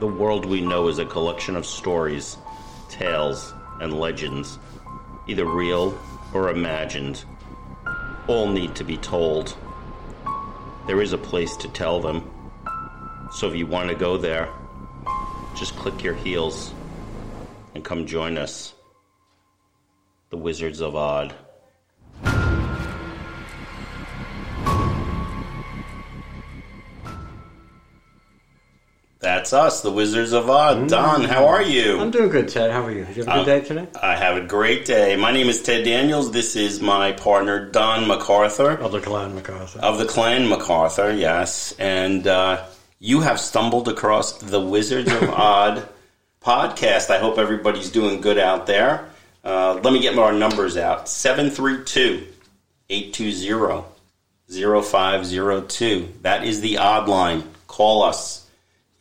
The world we know is a collection of stories, tales, and legends, either real or imagined. All need to be told. There is a place to tell them. So if you want to go there, just click your heels and come join us. The Wizards of Odd. That's us, the Wizards of Odd. Don, how are you? I'm doing good, Ted. How are you? Did you have a good day today? I have a great day. My name is Ted Daniels. This is my partner, Don MacArthur. Of the Clan MacArthur. Of the Clan MacArthur, yes. And you have stumbled across the Wizards of Odd podcast. I hope everybody's doing good out there. Let me get our numbers out. 732-820-0502. That is the odd line. Call us.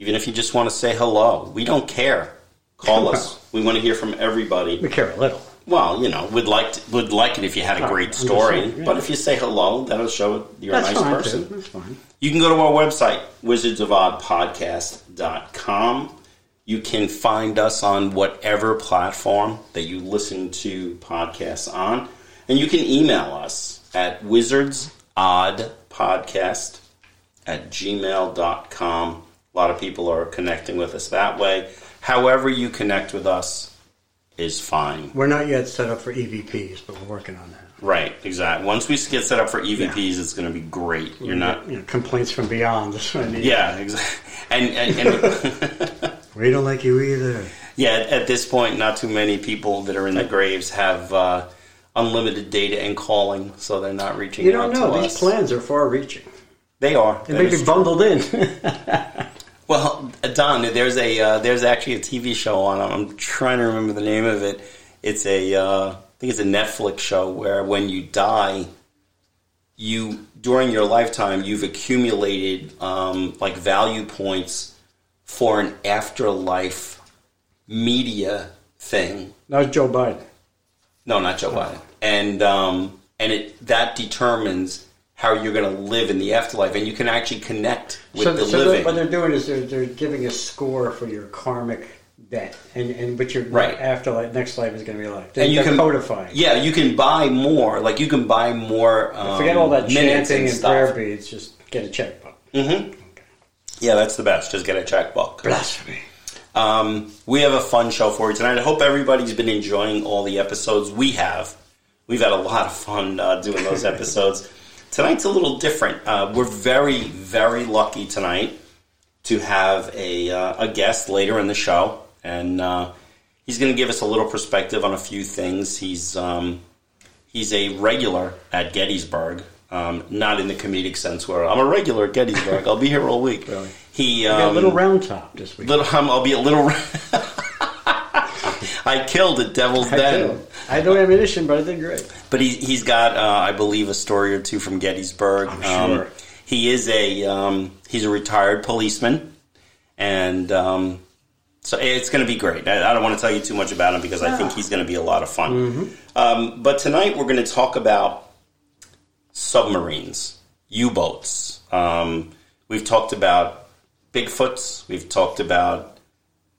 Even if you just want to say hello. We don't care. Call us. We want to hear from everybody. We care a little. Well, you know, would like it if you had a great story. Saying, yeah. But if you say hello, that'll show you're a nice person. That's fine. You can go to our website, wizardsofoddpodcast.com. You can find us on whatever platform that you listen to podcasts on. And you can email us at wizardsoddpodcast@gmail.com. A lot of people are connecting with us that way. However you connect with us is fine. We're not yet set up for EVPs, but we're working on that. Right, exactly. Once we get set up for EVPs, it's going to be great. You're not... You know, complaints from beyond. That's what I need. Yeah, exactly. And we don't like you either. Yeah, at this point, not too many people that are in the graves have unlimited data and calling, so they're not reaching out to us. You don't know. These plans are far-reaching. They are. They may be bundled in. Well, Don, there's actually a TV show on. I'm trying to remember the name of it. It's I think it's a Netflix show where when you die, you during your lifetime you've accumulated like value points for an afterlife media thing. Not Joe Biden. No, not Joe Biden. And it that determines how you're going to live in the afterlife, and you can actually connect with living. What they're doing is they're giving a score for your karmic debt, and but your afterlife, next life is going to be like. They're codifying. Yeah, you can buy more. Like you can buy more. Forget all that chanting and prayer beads. Just get a checkbook. Mm-hmm. Okay. Yeah, that's the best. Just get a checkbook. Blasphemy. We have a fun show for you tonight. I hope everybody's been enjoying all the episodes we have. We've had a lot of fun doing those episodes. Tonight's a little different. We're very, very lucky tonight to have a guest later in the show, and he's going to give us a little perspective on a few things. He's a regular at Gettysburg, not in the comedic sense where I'm a regular at Gettysburg. I'll be here all week. Really? I'll be a little round top this week. I'll be a little round I killed at Devil's Den. I had no ammunition, but I did great. But he's got, I believe, a story or two from Gettysburg. I'm sure. He is he's a retired policeman, and so it's going to be great. I don't want to tell you too much about him because I think he's going to be a lot of fun. Mm-hmm. But tonight we're going to talk about submarines, U-boats. We've talked about Bigfoots. We've talked about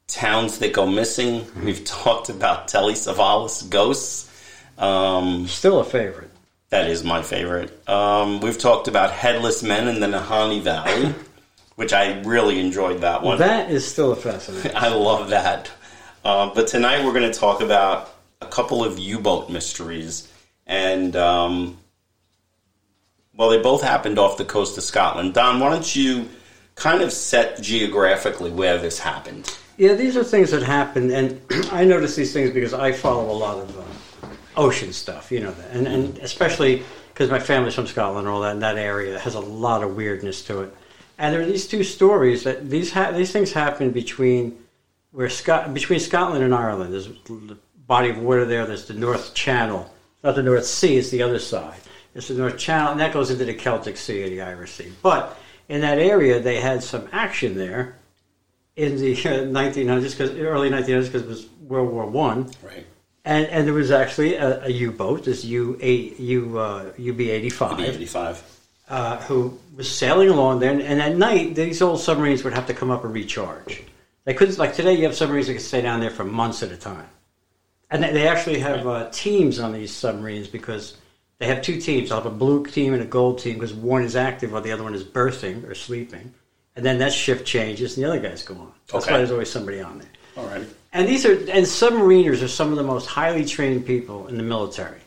towns that go missing. We've talked about Telesavalas ghosts. Still a favorite. That is my favorite. We've talked about headless men in the Nahanni Valley, which I really enjoyed that one. That is still a fascinating. I love that. But tonight we're going to talk about a couple of U-boat mysteries, and they both happened off the coast of Scotland. Don, why don't you kind of set geographically where this happened? Yeah, these are things that happen, and I notice these things because I follow a lot of ocean stuff, you know, and especially because my family's from Scotland and all that, and that area has a lot of weirdness to it. And there are these two stories that these things happen between Scotland and Ireland. There's a body of water there. There's the North Channel, not the North Sea. It's the other side. It's the North Channel, and that goes into the Celtic Sea or the Irish Sea. But in that area, they had some action there. In the 1900s, early 1900s, because it was World War One, right? And there was actually a U-boat, this UB-85, who was sailing along there. And at night, these old submarines would have to come up and recharge. They couldn't, like today you have submarines that can stay down there for months at a time. And they actually have teams on these submarines because they have two teams. They'll have a blue team and a gold team because one is active while the other one is berthing or sleeping. And then that shift changes and the other guys go on. That's why there's always somebody on there. All right. And submariners are some of the most highly trained people in the military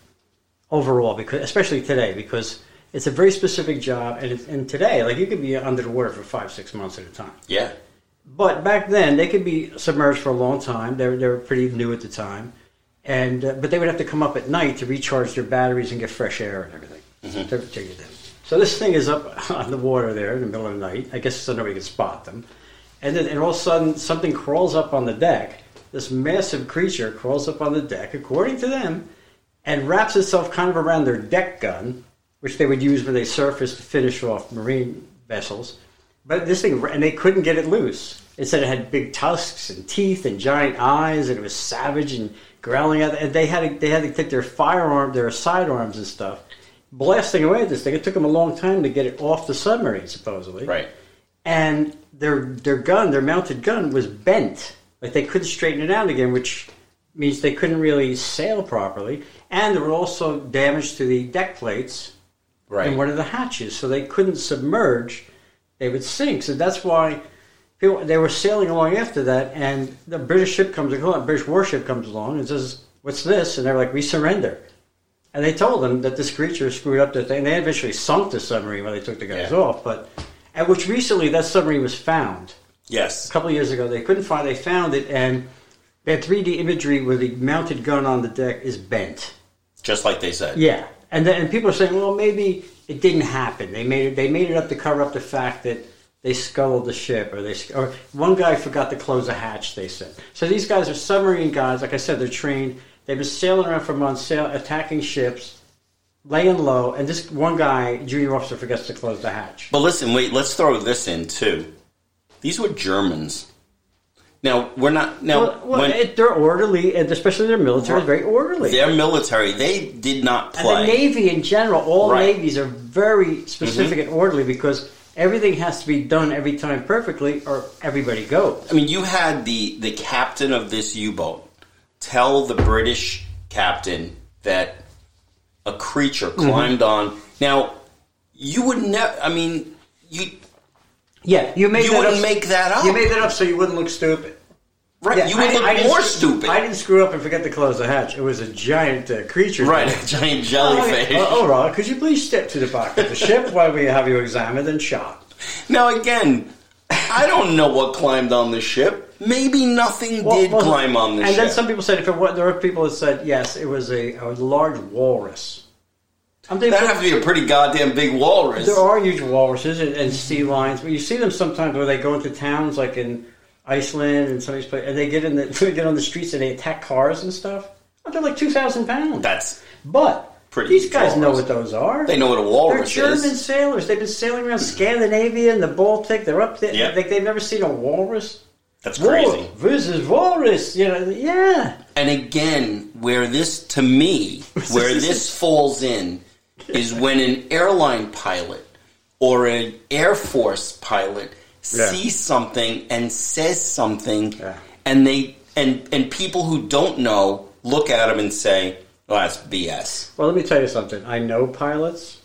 overall, because especially today, because it's a very specific job. And today, like you could be under the water for 5-6 months at a time. Yeah. But back then, they could be submerged for a long time. They were pretty new at the time. But they would have to come up at night to recharge their batteries and get fresh air and everything. Mm-hmm. To get them. So this thing is up on the water there in the middle of the night, I guess, so nobody can spot them. And then all of a sudden, something crawls up on the deck. This massive creature crawls up on the deck, according to them, and wraps itself kind of around their deck gun, which they would use when they surfaced to finish off marine vessels. But this thing, and they couldn't get it loose. It said it had big tusks and teeth and giant eyes, and it was savage and growling at it. And they had to take their firearm, their sidearms and stuff, blasting away at this thing. It took them a long time to get it off the submarine, supposedly. Right. And their mounted gun, was bent. Like they couldn't straighten it out again, which means they couldn't really sail properly. And there were also damage to the deck plates and one of the hatches, so they couldn't submerge. They would sink. So that's why they were sailing along after that, and the British warship comes along and says, "What's this?" And they're like, "We surrender." And they told them that this creature screwed up their thing. And they eventually sunk the submarine when they took the guys off. But at which recently that submarine was found. Yes, a couple of years ago they found it, and they had 3D imagery where the mounted gun on the deck is bent, just like they said. Yeah, and people are saying, well, maybe it didn't happen. They made it up to cover up the fact that they scuttled the ship, or one guy forgot to close a hatch, they said. So these guys are submarine guys. Like I said, they're trained. They've been sailing around for months, attacking ships, laying low, and this one guy, junior officer, forgets to close the hatch. But listen, wait, let's throw this in too. These were Germans. Now, we're not... Now, they're orderly, and especially their military is very orderly. Their military, they did not play. And the Navy in general, all navies are very specific and orderly, because everything has to be done every time perfectly, or everybody goes. I mean, you had the captain of this U-boat tell the British captain that a creature climbed on. Now, you would never... I mean, you... Yeah, you wouldn't make that up. You made that up so you wouldn't look stupid. Right, yeah, you would look more stupid. I didn't screw up and forget to close the hatch. It was a giant creature. Right, a giant jellyfish. All right, could you please step to the back of the ship while we have you examined and shot? Now, again, I don't know what climbed on the ship. Maybe nothing did climb on the ship. And then some people said, there were people that said, yes, it was a large walrus. That'd have to be a pretty goddamn big walrus. There are huge walruses and sea lions, but you see them sometimes where they go into towns, like in Iceland and some of these places, and they get on the streets and they attack cars and stuff. They're like 2,000 pounds. But these guys know what those are. They know what a walrus is. They're German sailors. They've been sailing around Scandinavia and the Baltic. They're up there. Yep. Like they've never seen a walrus. That's crazy. Versus walrus, you know, yeah. And again, where this falls in. Is when an airline pilot or an Air Force pilot sees something and says something, and they and people who don't know look at them and say, "Oh, that's BS." Well, let me tell you something. I know pilots,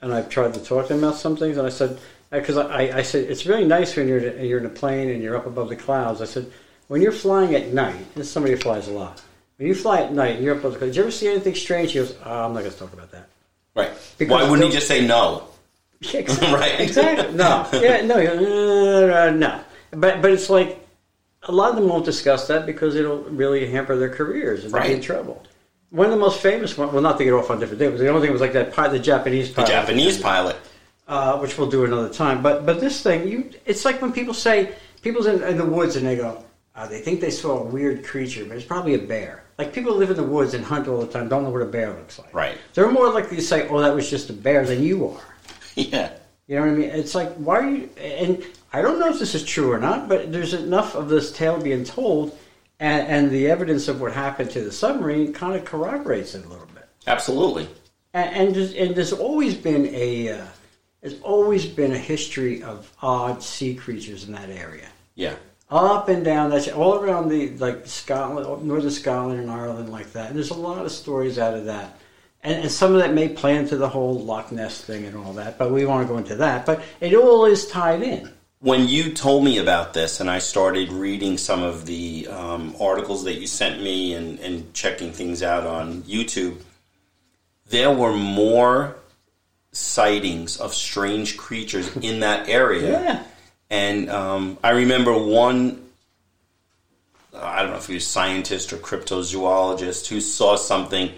and I've tried to talk to them about some things, and I said, because I said it's really nice when you're in a plane and you're up above the clouds. I said when you're flying at night, this is somebody who flies a lot. When you fly at night and you're up above the clouds, did you ever see anything strange? He goes, "I'm not going to talk about that." Right. Because why wouldn't he just say no? Yeah, exactly. Right. Exactly. No. Yeah. No. But it's like a lot of them won't discuss that because it'll really hamper their careers and be in trouble. One of the most famous ones, well, not to get off on different things, but the only thing was like that pilot, the Japanese pilot, which we'll do another time. But this thing, it's like when people say people's in the woods and they go, they think they saw a weird creature, but it's probably a bear. Like, people live in the woods and hunt all the time, don't know what a bear looks like. Right. They're more likely to say, that was just a bear than you are. Yeah. You know what I mean? It's like, why are you... And I don't know if this is true or not, but there's enough of this tale being told, and the evidence of what happened to the submarine kind of corroborates it a little bit. Absolutely. And there's always been a history of odd sea creatures in that area. Yeah. Up and down, that's all around the, like, Scotland, northern Scotland and Ireland, like that. And there's a lot of stories out of that. And some of that may play into the whole Loch Ness thing and all that, but we won't go into that. But it all is tied in. When you told me about this and I started reading some of the articles that you sent me and checking things out on YouTube, there were more sightings of strange creatures in that area. Yeah. And I remember one, I don't know if he was a scientist or cryptozoologist, who saw something,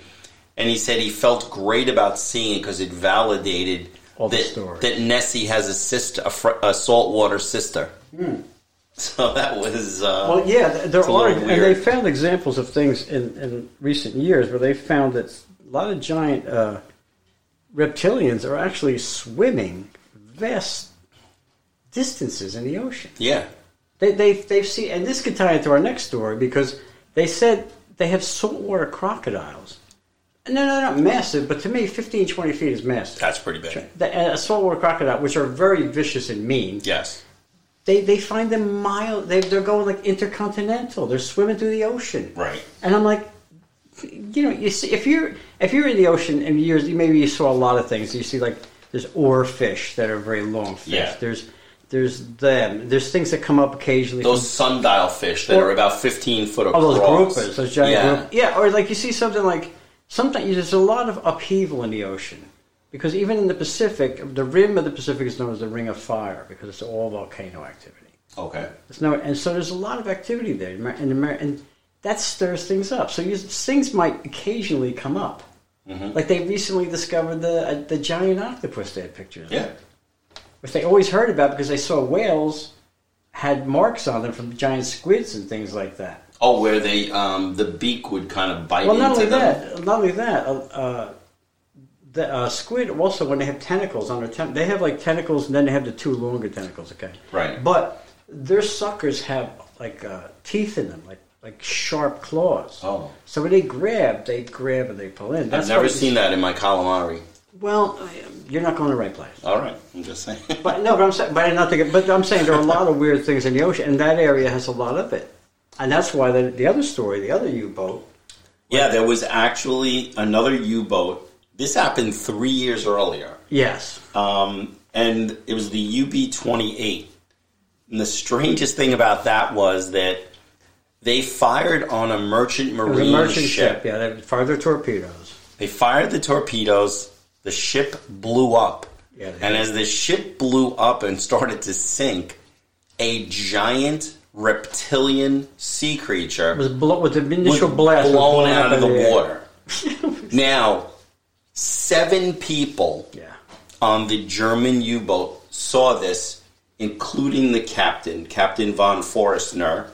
and he said he felt great about seeing it because it validated that Nessie has a sister, a saltwater sister. Mm. So that was well, yeah, there are, and they found examples of things in recent years where they found that a lot of giant reptilians are actually swimming vast distances in the ocean. Yeah, they've seen, and this could tie into our next story, because they said they have saltwater crocodiles. No, not massive, but to me, 15, 20 feet is massive. That's pretty big. A saltwater crocodile, which are very vicious and mean. Yes. They find them miles. They're going like intercontinental. They're swimming through the ocean. Right. And I'm like, you know, you see, if you're in the ocean and you saw a lot of things. You see, like, there's oar fish that are very long fish. Yeah. There's them. There's things that come up occasionally. Those sundial fish that are about 15 foot across. Oh, those groupers, those giant groupers. Yeah, or like you see something like. Sometimes there's a lot of upheaval in the ocean, because even in the Pacific, the rim of the Pacific is known as the Ring of Fire, because it's all volcano activity. Okay. And so there's a lot of activity there, and that stirs things up. So things might occasionally come up. Mm-hmm. Like they recently discovered the giant octopus. They had pictures of, which they always heard about because they saw whales had marks on them from giant squids and things like that. Oh, where they the beak would kind of bite into them. Well, not only that, squid also, when they have tentacles on their they have like tentacles, and then they have the two longer tentacles. Okay, right. But their suckers have like teeth in them, like sharp claws. Oh, so when they grab and they pull in. That's I've never seen that in my calamari. Well, you're not going to the right place. All right, I'm just saying. But I'm saying there are a lot of weird things in the ocean, and that area has a lot of it. And that's why the other story, the other U-boat. Yeah, there was actually another U-boat. This happened 3 years earlier. Yes. And it was the UB-28. And the strangest thing about that was that they fired on a merchant marine ship. It was a merchant ship, yeah. They fired their torpedoes. They fired the torpedoes. The ship blew up. Yeah, and as the ship blew up and started to sink, a giant reptilian sea creature was blown out of the water. Now, 7 people on the German U-boat saw this, including the captain, Captain von Forstner,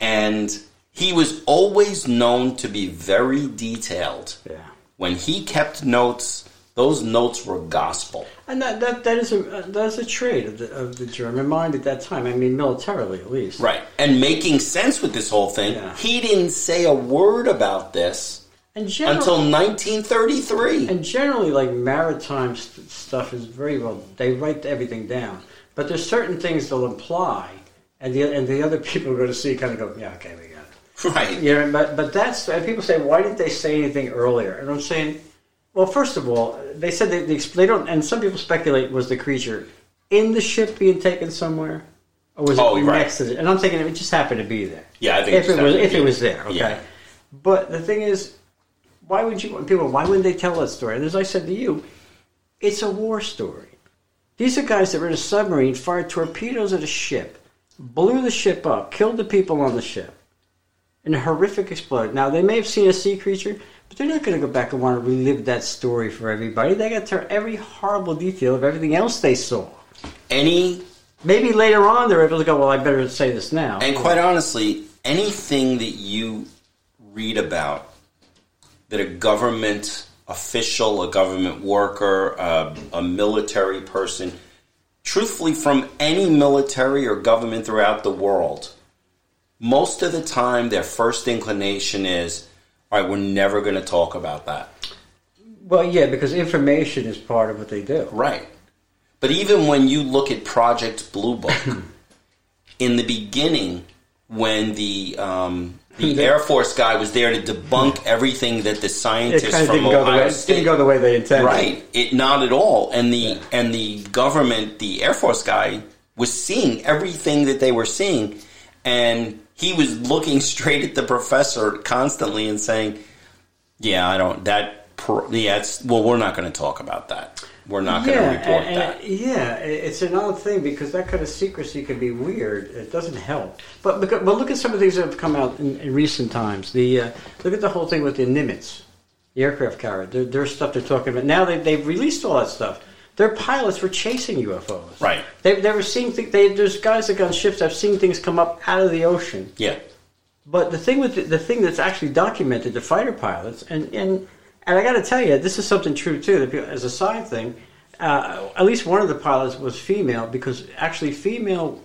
and he was always known to be very detailed. Yeah. When he kept notes, those notes were gospel. And that is a trait of the German mind at that time. I mean, militarily, at least. Right. And making sense with this whole thing, he didn't say a word about this until 1933. And generally, like, maritime stuff is very well... They write everything down. But there's certain things they'll imply, and the other people who go to sea kind of go, yeah, okay, we got it. Right. You know, but that's... And people say, why didn't they say anything earlier? And I'm saying... Well, first of all, they said they don't, and some people speculate, was the creature in the ship being taken somewhere, or was it next to it? And I'm thinking it just happened to be there. Yeah, I think if it was there, okay. Yeah. But the thing is, why wouldn't they tell that story? And as I said to you, it's a war story. These are guys that were in a submarine, fired torpedoes at a ship, blew the ship up, killed the people on the ship, in a horrific explosion. Now they may have seen a sea creature. But they're not going to go back and want to relive that story for everybody. They got to turn every horrible detail of everything else they saw. Maybe later on they're able to go, well, I better say this now. And quite honestly, anything that you read about that a government official, a government worker, a military person, truthfully from any military or government throughout the world, most of the time their first inclination is, all right, we're never going to talk about that. Well, yeah, because information is part of what they do. Right. But even when you look at Project Blue Book, in the beginning when the Air Force guy was there to debunk everything that the scientists from Ohio State... It didn't go the way they intended. Right. It, not at all. And the government, the Air Force guy, was seeing everything that they were seeing. And he was looking straight at the professor constantly and saying, we're not going to talk about that. We're not going to report that. Yeah, it's another thing because that kind of secrecy can be weird. It doesn't help. But look at some of these that have come out in recent times. Look at the whole thing with the Nimitz, the aircraft carrier. There's stuff they're talking about. Now they've released all that stuff. Their pilots were chasing UFOs. Right. They were seeing things. There's guys that on ships that have seen things come up out of the ocean. Yeah. But the thing with the thing that's actually documented, the fighter pilots, and I got to tell you, this is something true, too, that people, as a side thing, at least one of the pilots was female because actually female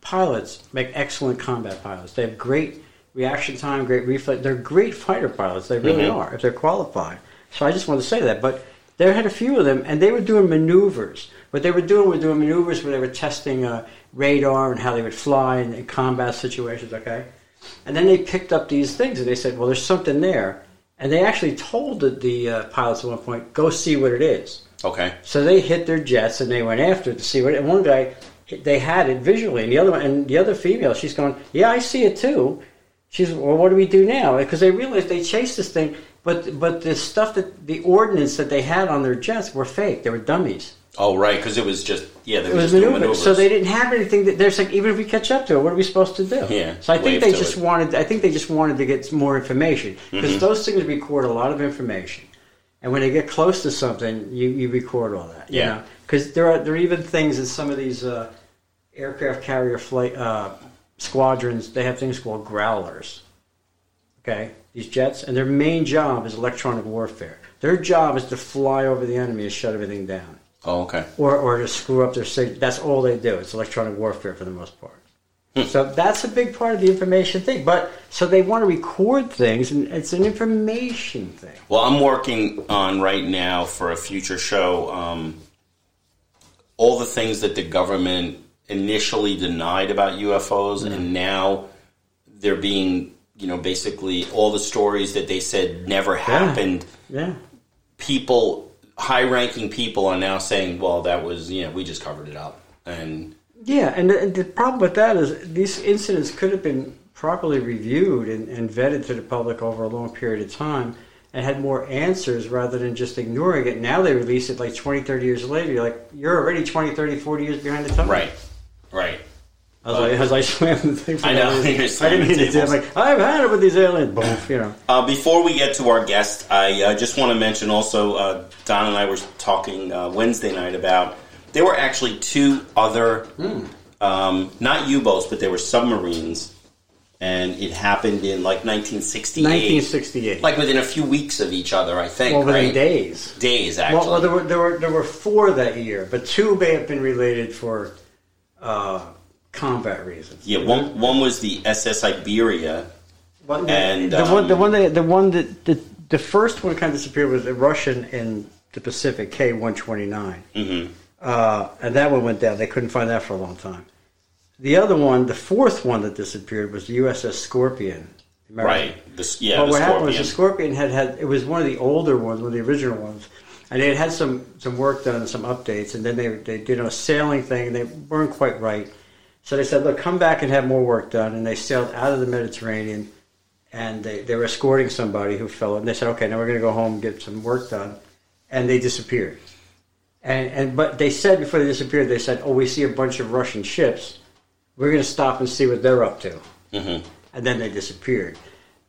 pilots make excellent combat pilots. They have great reaction time, great reflex. They're great fighter pilots. They really are, if they're qualified. So I just want to say that. But there had a few of them, and they were doing maneuvers. What they were doing maneuvers where they were testing radar and how they would fly in combat situations, okay? And then they picked up these things, and they said, well, there's something there. And they actually told the pilots at one point, go see what it is. Okay. So they hit their jets and they went after it to see what it is. And one guy, they had it visually. And the other female, she's going, yeah, I see it too. She's, well, what do we do now? Because they realized they chased this thing, but the stuff that, the ordnance that they had on their jets were fake. They were dummies. Oh, right, because it was just, they were just doing maneuvers. So they didn't have anything. They're like, even if we catch up to it, what are we supposed to do? Yeah. So I think they just wanted to get more information because those things record a lot of information. And when they get close to something, you record all that. Yeah. Because there are even things in some of these aircraft carrier flight squadrons, they have things called growlers. Okay? These jets, and their main job is electronic warfare. Their job is to fly over the enemy and shut everything down. Oh, okay. Or to screw up their signal. That's all they do. It's electronic warfare for the most part. So that's a big part of the information thing. But so they want to record things, and it's an information thing. Well, I'm working on right now for a future show all the things that the government initially denied about UFOs, and now they're being, basically all the stories that they said never happened. Yeah. People... High-ranking people are now saying, well, that was, we just covered it up. And the problem with that is these incidents could have been properly reviewed and vetted to the public over a long period of time and had more answers rather than just ignoring it. Now they release it like 20, 30 years later. You're like, you're already 20, 30, 40 years behind the time. Right. As I swam the thing. I know. I didn't mean to do it. I'm like, I've had it with these aliens. Boom, Before we get to our guest, I just want to mention also Don and I were talking Wednesday night about there were actually two other, not U-boats, but they were submarines. And it happened in like 1968. 1968. Like within a few weeks of each other, I think. Well, within days. Days, actually. Well, there were four that year, but two may have been related for... combat reasons. Yeah, one was the SS Iberia, and the first one kind of disappeared was the Russian in the Pacific K-129, and that one went down. They couldn't find that for a long time. The other one, the fourth one that disappeared, was the USS Scorpion. Remember? Right. What happened was the Scorpion had it was one of the older ones, one of the original ones. And they had some work done, some updates, and then they did a sailing thing, and they weren't quite right. So they said, look, come back and have more work done. And they sailed out of the Mediterranean, and they were escorting somebody who fell. And they said, okay, now we're going to go home and get some work done. And they disappeared. But they said before they disappeared, they said, oh, we see a bunch of Russian ships. We're going to stop and see what they're up to. And then they disappeared.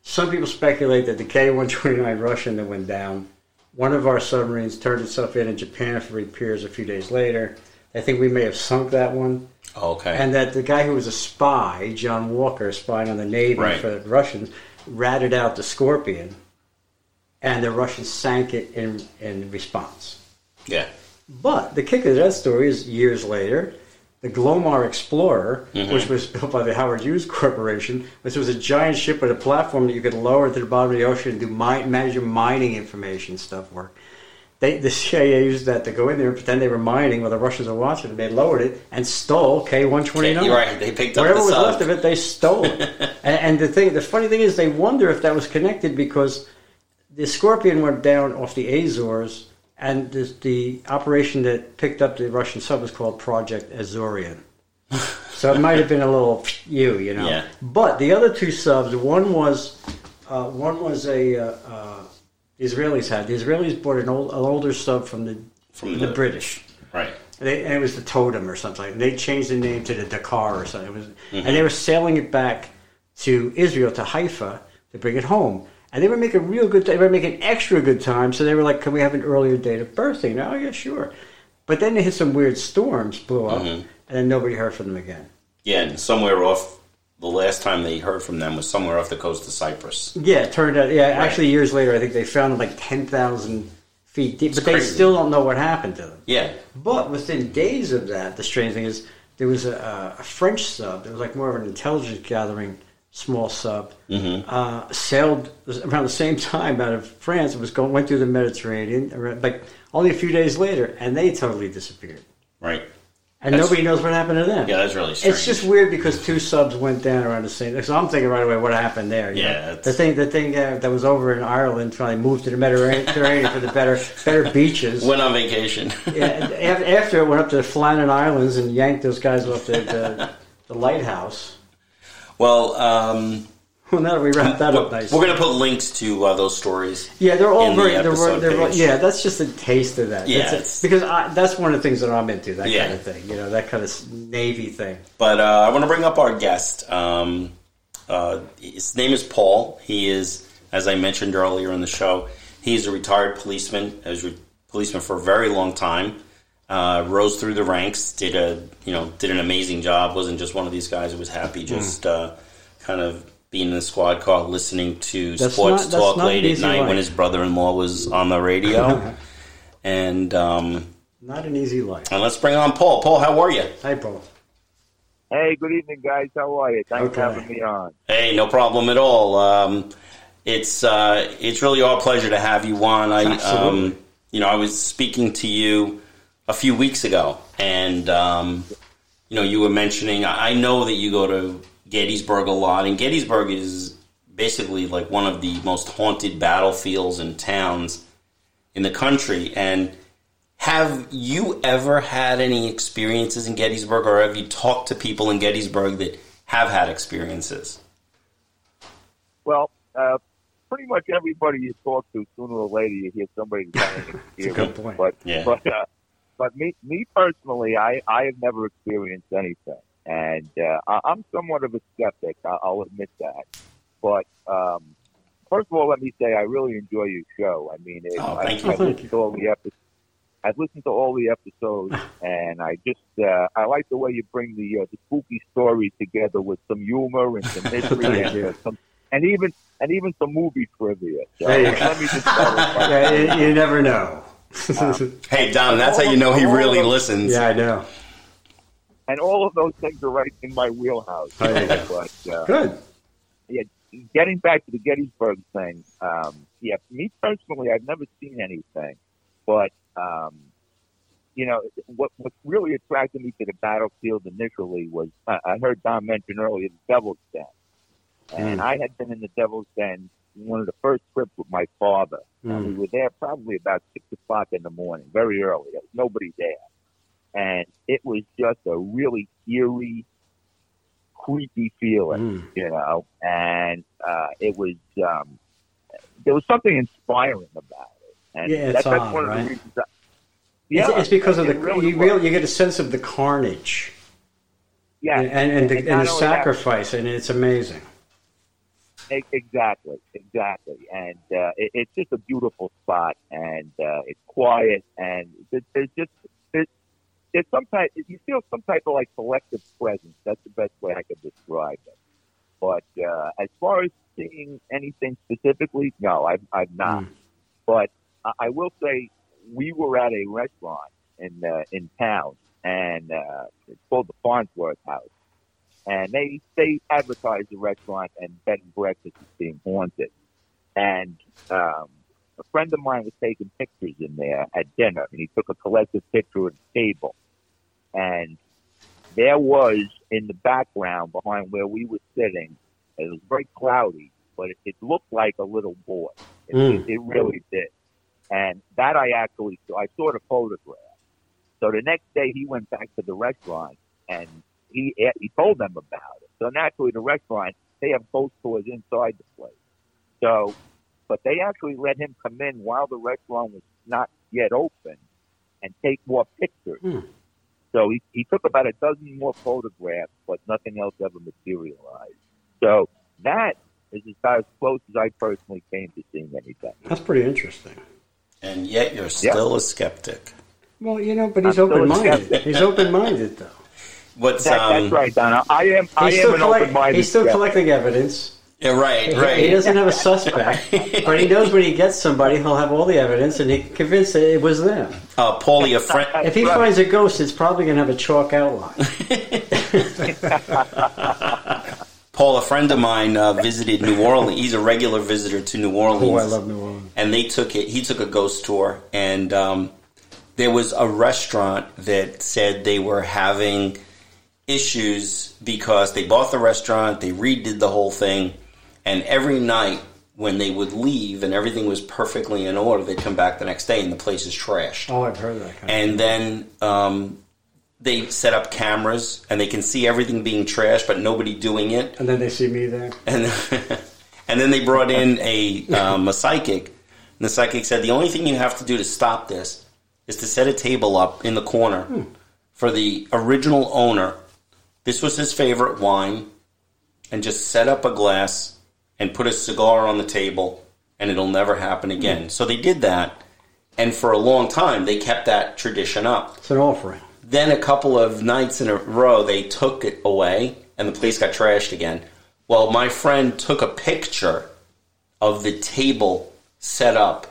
Some people speculate that the K-129 Russian that went down, one of our submarines turned itself in Japan for repairs a few days later. I think we may have sunk that one. Okay. And that the guy who was a spy, John Walker, spying on the Navy for the Russians, ratted out the Scorpion, and the Russians sank it in response. Yeah. But the kicker of that story is years later, the Glomar Explorer, which was built by the Howard Hughes Corporation, which was a giant ship with a platform that you could lower to the bottom of the ocean and do manage your mining information stuff work. the CIA used that to go in there and pretend they were mining while the Russians were watching, and they lowered it and stole K-129. You're right, they picked up whatever was left of it, they stole it. And the funny thing is, they wonder if that was connected because the Scorpion went down off the Azores, and the operation that picked up the Russian sub was called Project Azorian. So it might have been a little you know. Yeah. But the other two subs, one was the Israelis had. The Israelis bought an older sub from the British, right? And it was the Totem or something. They changed the name to the Dakar or something. It was, and they were sailing it back to Israel, to Haifa, to bring it home. And they were making extra good time. So they were like, "Can we have an earlier date of birthing?" Oh yeah, sure. But then they hit some weird storms, blew up, and then nobody heard from them again. Yeah, and somewhere off. The last time they heard from them was somewhere off the coast of Cyprus. Yeah, it turned out. Yeah, right. Actually, years later, I think they found them like 10,000 feet deep. But they still don't know what happened to them. Yeah. But within days of that, the strange thing is there was a French sub. It was like more of an intelligence gathering small sub. Sailed around the same time out of France. It was went through the Mediterranean, like only a few days later, and they totally disappeared. Right. And nobody knows what happened to them. Yeah, that's really strange. It's just weird because two subs went down around the same. So I'm thinking right away what happened there. Yeah, the thing that was over in Ireland finally moved to the Mediterranean for the better beaches. Went on vacation. Yeah, after it went up to the Flannan Islands and yanked those guys off the lighthouse. Well, now that we wrap that up nicely. We're going to put links to those stories. Yeah, they're all very. Yeah, that's just a taste of that. Yeah, that's one of the things that I'm into, that kind of thing, you know, that kind of Navy thing. But I want to bring up our guest. His name is Paul. He is, as I mentioned earlier in the show, he's a retired policeman. He was a policeman for a very long time. Rose through the ranks. Did an amazing job. Wasn't just one of these guys who was happy just kind of being in the squad car, listening to sports talk late at night when his brother-in-law was on the radio. And not an easy life. And let's bring on Paul. Paul, how are you? Hi, Paul. Hey, good evening, guys. How are you? Thanks for having me on. Hey, no problem at all. It's really our pleasure to have you on. I was speaking to you a few weeks ago, and you were mentioning, I know that you go to Gettysburg a lot, and Gettysburg is basically like one of the most haunted battlefields and towns in the country. And have you ever had any experiences in Gettysburg, or have you talked to people in Gettysburg that have had experiences? Well, pretty much everybody you talk to, sooner or later, you hear somebody experience. That's a good point. But me personally, I have never experienced anything. And I'm somewhat of a skeptic, I'll admit that. But first of all, let me say I really enjoy your show. I mean, I've listened to all the episodes, and I just I like the way you bring the spooky stories together with some humor and some history and even some movie trivia. So, let me just you never know. Hey, Don, that's how you know he really listens. Yeah, I know. And all of those things are right in my wheelhouse. Oh, yeah. But, good. Yeah, getting back to the Gettysburg thing, me personally, I've never seen anything. But, what really attracted me to the battlefield initially was, I heard Don mention earlier, the Devil's Den. And I had been in the Devil's Den one of the first trips with my father. And we were there probably about 6 o'clock in the morning, very early. There was nobody there. And it was just a really eerie, creepy feeling, And it was there was something inspiring about it. And that's one of the reasons. It's because of you get a sense of the carnage. Yeah, and the sacrifice, and it's amazing. Exactly, and it's just a beautiful spot, and it's quiet, and there's just. There's sometimes you feel some type of like collective presence. That's the best way I could describe it. But as far as seeing anything specifically, no, I've not. But I will say we were at a restaurant in town, and it's called the Farnsworth House, and they advertise the restaurant and bed and breakfast as being haunted, and A friend of mine was taking pictures in there at dinner, and he took a collective picture of the table. And there was, in the background behind where we were sitting, it was very cloudy, but it looked like a little boy. It really did. And that I saw the photograph. So the next day he went back to the restaurant and he told them about it. So naturally the restaurant, they have boat tours inside the place. So, but they actually let him come in while the restaurant was not yet open and take more pictures. So he took about a dozen more photographs, but nothing else ever materialized. So that is about as close as I personally came to seeing anything. That's pretty interesting. And yet you're still a skeptic. Well, but he's open-minded. He's open-minded, though. That's right, Don. I am an open-minded. He's still collecting evidence. Yeah, right. He doesn't have a suspect, but he knows when he gets somebody, he'll have all the evidence, and he can convince that it was them. Paulie, a friend. If he finds a ghost, it's probably going to have a chalk outline. Paul, a friend of mine visited New Orleans. He's a regular visitor to New Orleans. Oh, I love New Orleans. And he took a ghost tour, and there was a restaurant that said they were having issues because they bought the restaurant, they redid the whole thing, and every night when they would leave and everything was perfectly in order, they'd come back the next day and the place is trashed. Oh, I've heard that kind of thing. And then they set up cameras and they can see everything being trashed, but nobody doing it. And then they see me there. And then they brought in a psychic. And the psychic said, the only thing you have to do to stop this is to set a table up in the corner for the original owner. This was his favorite wine. And just set up a glass and put a cigar on the table, and it'll never happen again. So they did that. And for a long time, they kept that tradition up. It's an offering. Then a couple of nights in a row, they took it away, and the place got trashed again. Well, my friend took a picture of the table set up,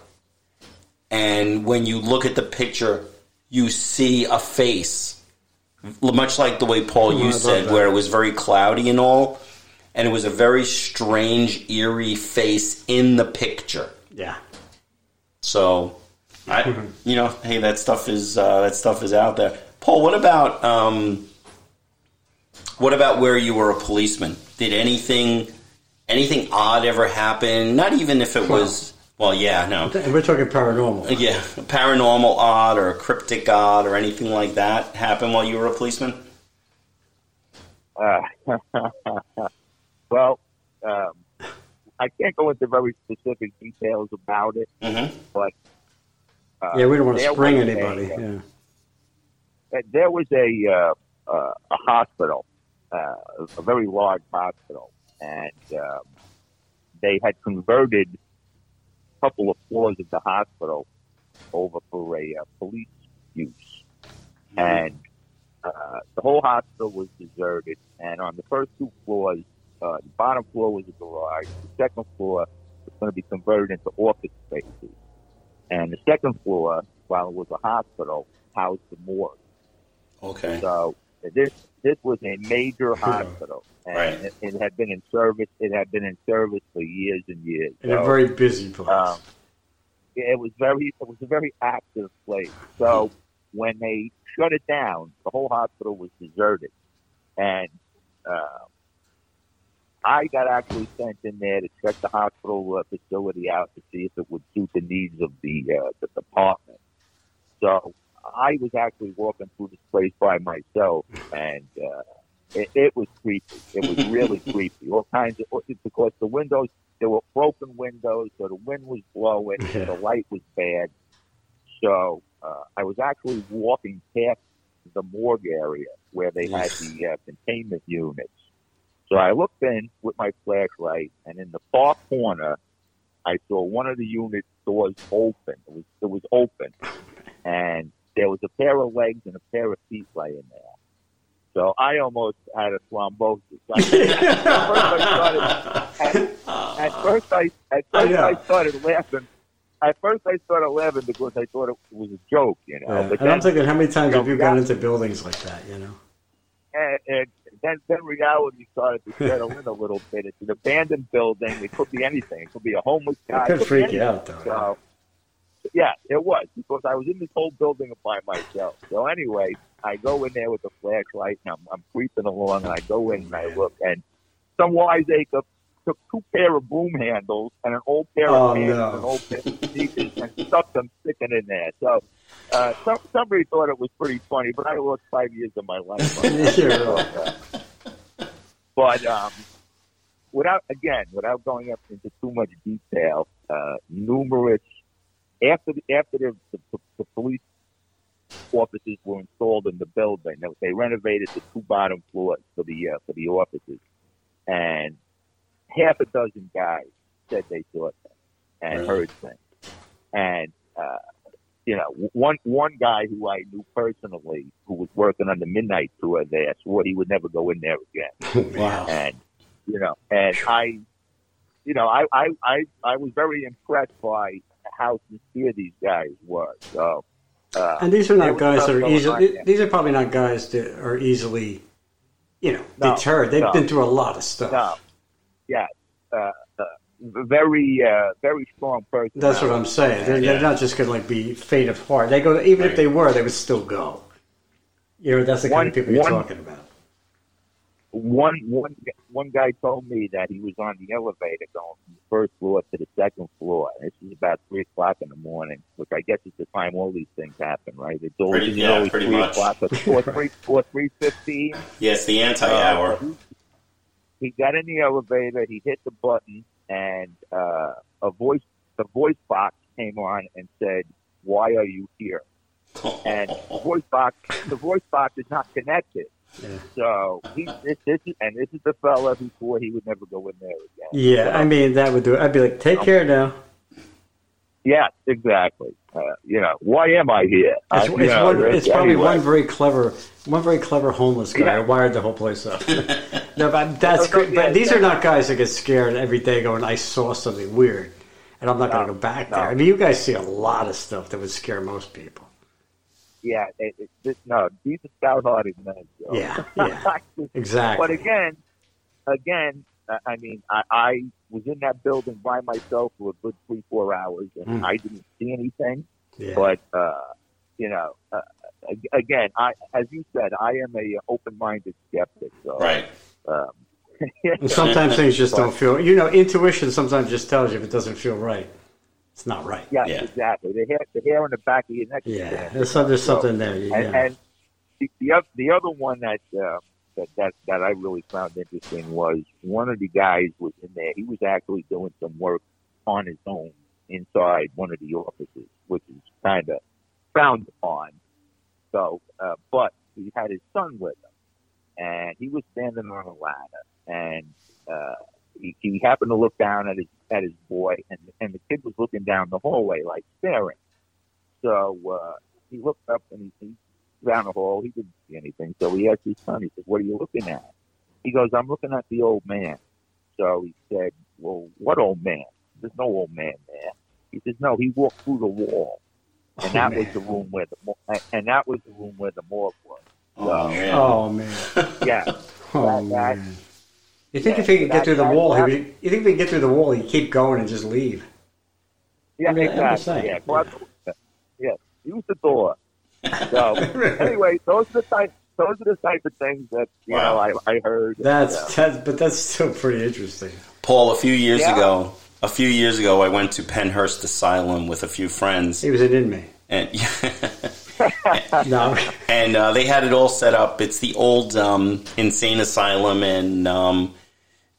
and when you look at the picture, you see a face, much like the way, Paul, you said, where it was very cloudy and all, and it was a very strange, eerie face in the picture. Yeah. So, hey, that stuff is out there. Paul, what about where you were a policeman? Did anything odd ever happen? Not even if it was, we're talking paranormal. Yeah, paranormal odd or cryptic odd or anything like that happen while you were a policeman? I can't go into very specific details about it, but... we don't want to spring anybody, There was a hospital, a very large hospital, and they had converted a couple of floors of the hospital over for a police use. And the whole hospital was deserted, and on the first two floors, the bottom floor was a garage, the second floor was going to be converted into office spaces. And the second floor, while it was a hospital, housed the morgue. Okay. So this was a major hospital, and it had been in service. It had been in service for years and years. And a very busy place. It was a very active place. So when they shut it down, the whole hospital was deserted, and I got actually sent in there to check the hospital facility out to see if it would suit the needs of the department. So I was actually walking through this place by myself, and it was creepy. It was really creepy. All kinds of, because the windows, there were broken windows, so the wind was blowing, and the light was bad. So I was actually walking past the morgue area where they had the containment units. So I looked in with my flashlight, and in the far corner, I saw one of the unit doors open. It was open, and there was a pair of legs and a pair of feet laying there. So I almost had a thrombosis. At first, I started laughing because I thought it was a joke, But I'm thinking, how many times have you gone into buildings like that, And then reality started to settle in a little bit. It's an abandoned building. It could be anything. It could be a homeless guy. It could freak you out, though. So, Yeah, it was, because I was in this whole building by myself. So anyway, I go in there with a flashlight, and I'm creeping along, and I go in and I look, and some wiseacre took two pair of broom handles and an old pair of pants and an old pair of sneakers and stuck them sticking in there. So somebody thought it was pretty funny, but I lost 5 years of my life. But without going up into too much detail, numerous after the police offices were installed in the building, they renovated the two bottom floors for the offices, and half a dozen guys said they saw things and heard things. And one guy who I knew personally, who was working on the midnight tour there, swore he would never go in there again. Wow. And I was very impressed by how sincere these guys were. So, and these are not guys that are easily. These are probably not guys that are easily, deterred. They've been through a lot of stuff. Very strong person. That's what I'm saying. They're not just going to be faint of heart. They go, even if they were, they would still go. That's the kind of people you're talking about. One guy told me that he was on the elevator going from the first floor to the second floor. This is about 3 o'clock in the morning, which I guess is the time all these things happen, right? It's always, pretty 3 o'clock or 3:15. Yes, the anti-hour. He got in the elevator. He hit the button, and a voice box came on and said, "Why are you here?" And the voice box is not connected. Yeah. So this is the fella who swore he would never go in there again. Yeah, so, that would do it. I'd be like, take care now. Yeah, exactly. Why am I here? It's probably one very clever homeless guy who wired the whole place up. No, but that's great. But these are not guys that get scared every day going, I saw something weird, and I'm not going to go back there. You guys see a lot of stuff that would scare most people. Yeah, these are stout-hearted men. So. Yeah, exactly. But I was in that building by myself for a good 3-4 hours, and I didn't see anything. Yeah. But, as you said, I am a open-minded skeptic. So, right. And sometimes things just don't feel... intuition sometimes just tells you if it doesn't feel right. It's not right. Yes, yeah, exactly. The hair on the back of your neck. Yeah, there's something there. Yeah. And the other one that I really found interesting was one of the guys was in there. He was actually doing some work on his own inside one of the offices, which is kind of frowned upon. So, but he had his son with him, and he was standing on a ladder, and he happened to look down at his boy, and the kid was looking down the hallway, like staring. So he looked up and he down the hall. He didn't see anything. So he asked his son, he said, "What are you looking at?" He goes, "I'm looking at the old man." So he said, "Well, what old man? There's no old man there." He says, "No, he walked through the wall." And that was the room where the morgue was. So, man. You think if he can get through the wall, he'd keep going and just leave. Yeah, exactly. Yeah, use the door. So anyway, those are the type of things that I heard. But that's still pretty interesting. Paul, a few years ago, I went to Penhurst Asylum with a few friends. He was an inmate. And they had it all set up. It's the old insane asylum, and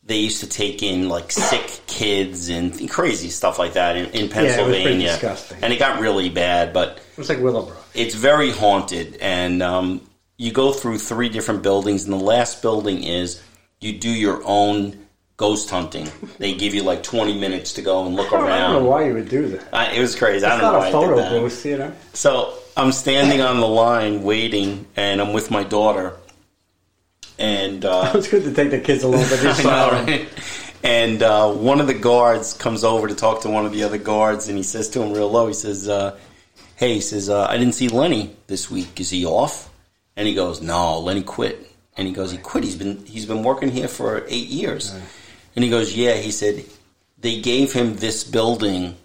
they used to take in like sick kids and crazy stuff like that in Pennsylvania. Yeah, it was disgusting. And it got really bad, but it was like Willowbrook. It's very haunted, and you go through 3 different buildings, and the last building is you do your own ghost hunting. They give you like 20 minutes to go and look around. I don't know why you would do that. It was crazy. That's I don't know why I did that. It's not a photo booth, So I'm standing on the line waiting, and I'm with my daughter. And it's good to take the kids along, but they're silent. Right? And one of the guards comes over to talk to one of the other guards, and he says to him real low, he says, "Hey," he says, "I didn't see Lenny this week. Is he off?" And he goes, "No, Lenny quit." And he goes, "He quit? He's been working here for 8 years." Right. And he goes, "Yeah," he said, "they gave him this building,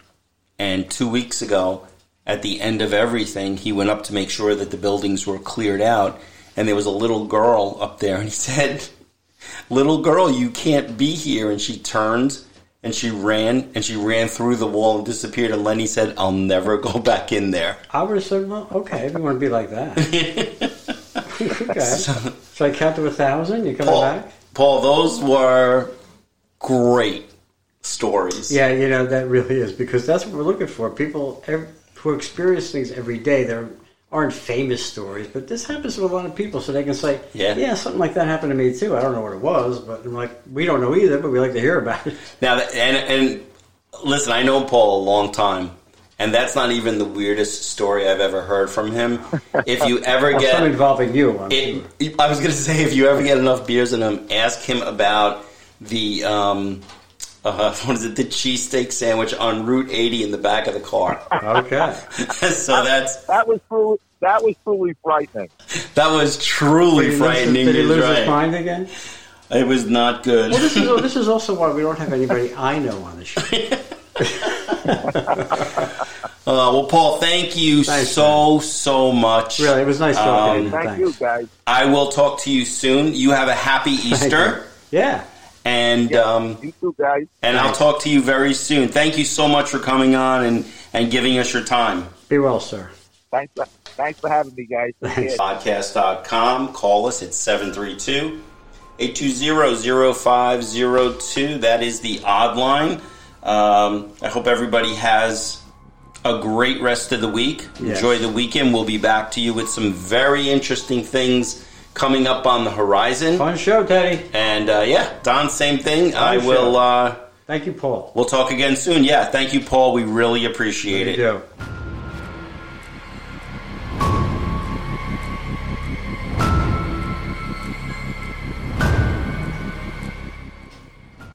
and 2 weeks ago at the end of everything, he went up to make sure that the buildings were cleared out, and there was a little girl up there, and he said, "Little girl, you can't be here." And she turned, and she ran through the wall and disappeared, and Lenny said, "I'll never go back in there." I would have said, "Well, okay, if you want to be like that." Okay. So I count to 1,000, you coming back? Paul, those were great stories. Yeah, you know, that really is, because that's what we're looking for. People who experience things every day, there aren't famous stories, but this happens to a lot of people, so they can say, yeah, something like that happened to me too. I don't know what it was, but I'm like, we don't know either, but we like to hear about it. Now, and listen, I know Paul a long time, and that's not even the weirdest story I've ever heard from him. If you ever get... Well, some involving you. I was going to say, if you ever get enough beers in him, ask him about the, the cheesesteak sandwich on Route 80 in the back of the car. Okay. So That was truly frightening. That was truly frightening. Did he lose his mind again? It was not good. Well, this is also why we don't have anybody I know on the show. Well, Paul, thank you so much. Really, it was nice talking to you. Thank you, guys. I will talk to you soon. You have a happy Easter. Yeah. And you too, guys. And I'll talk to you very soon. Thank you so much for coming on and giving us your time. Be well, sir. Thanks for having me, guys. Thanks. Podcast.com. Call us at 732-820-0502. That is the odd line. I hope everybody has a great rest of the week. Yes. Enjoy the weekend. We'll be back to you with some very interesting things coming up on the horizon. Fun show, Teddy. And, Don, same thing. Thank you, Paul. We'll talk again soon. Yeah, thank you, Paul. We really appreciate it.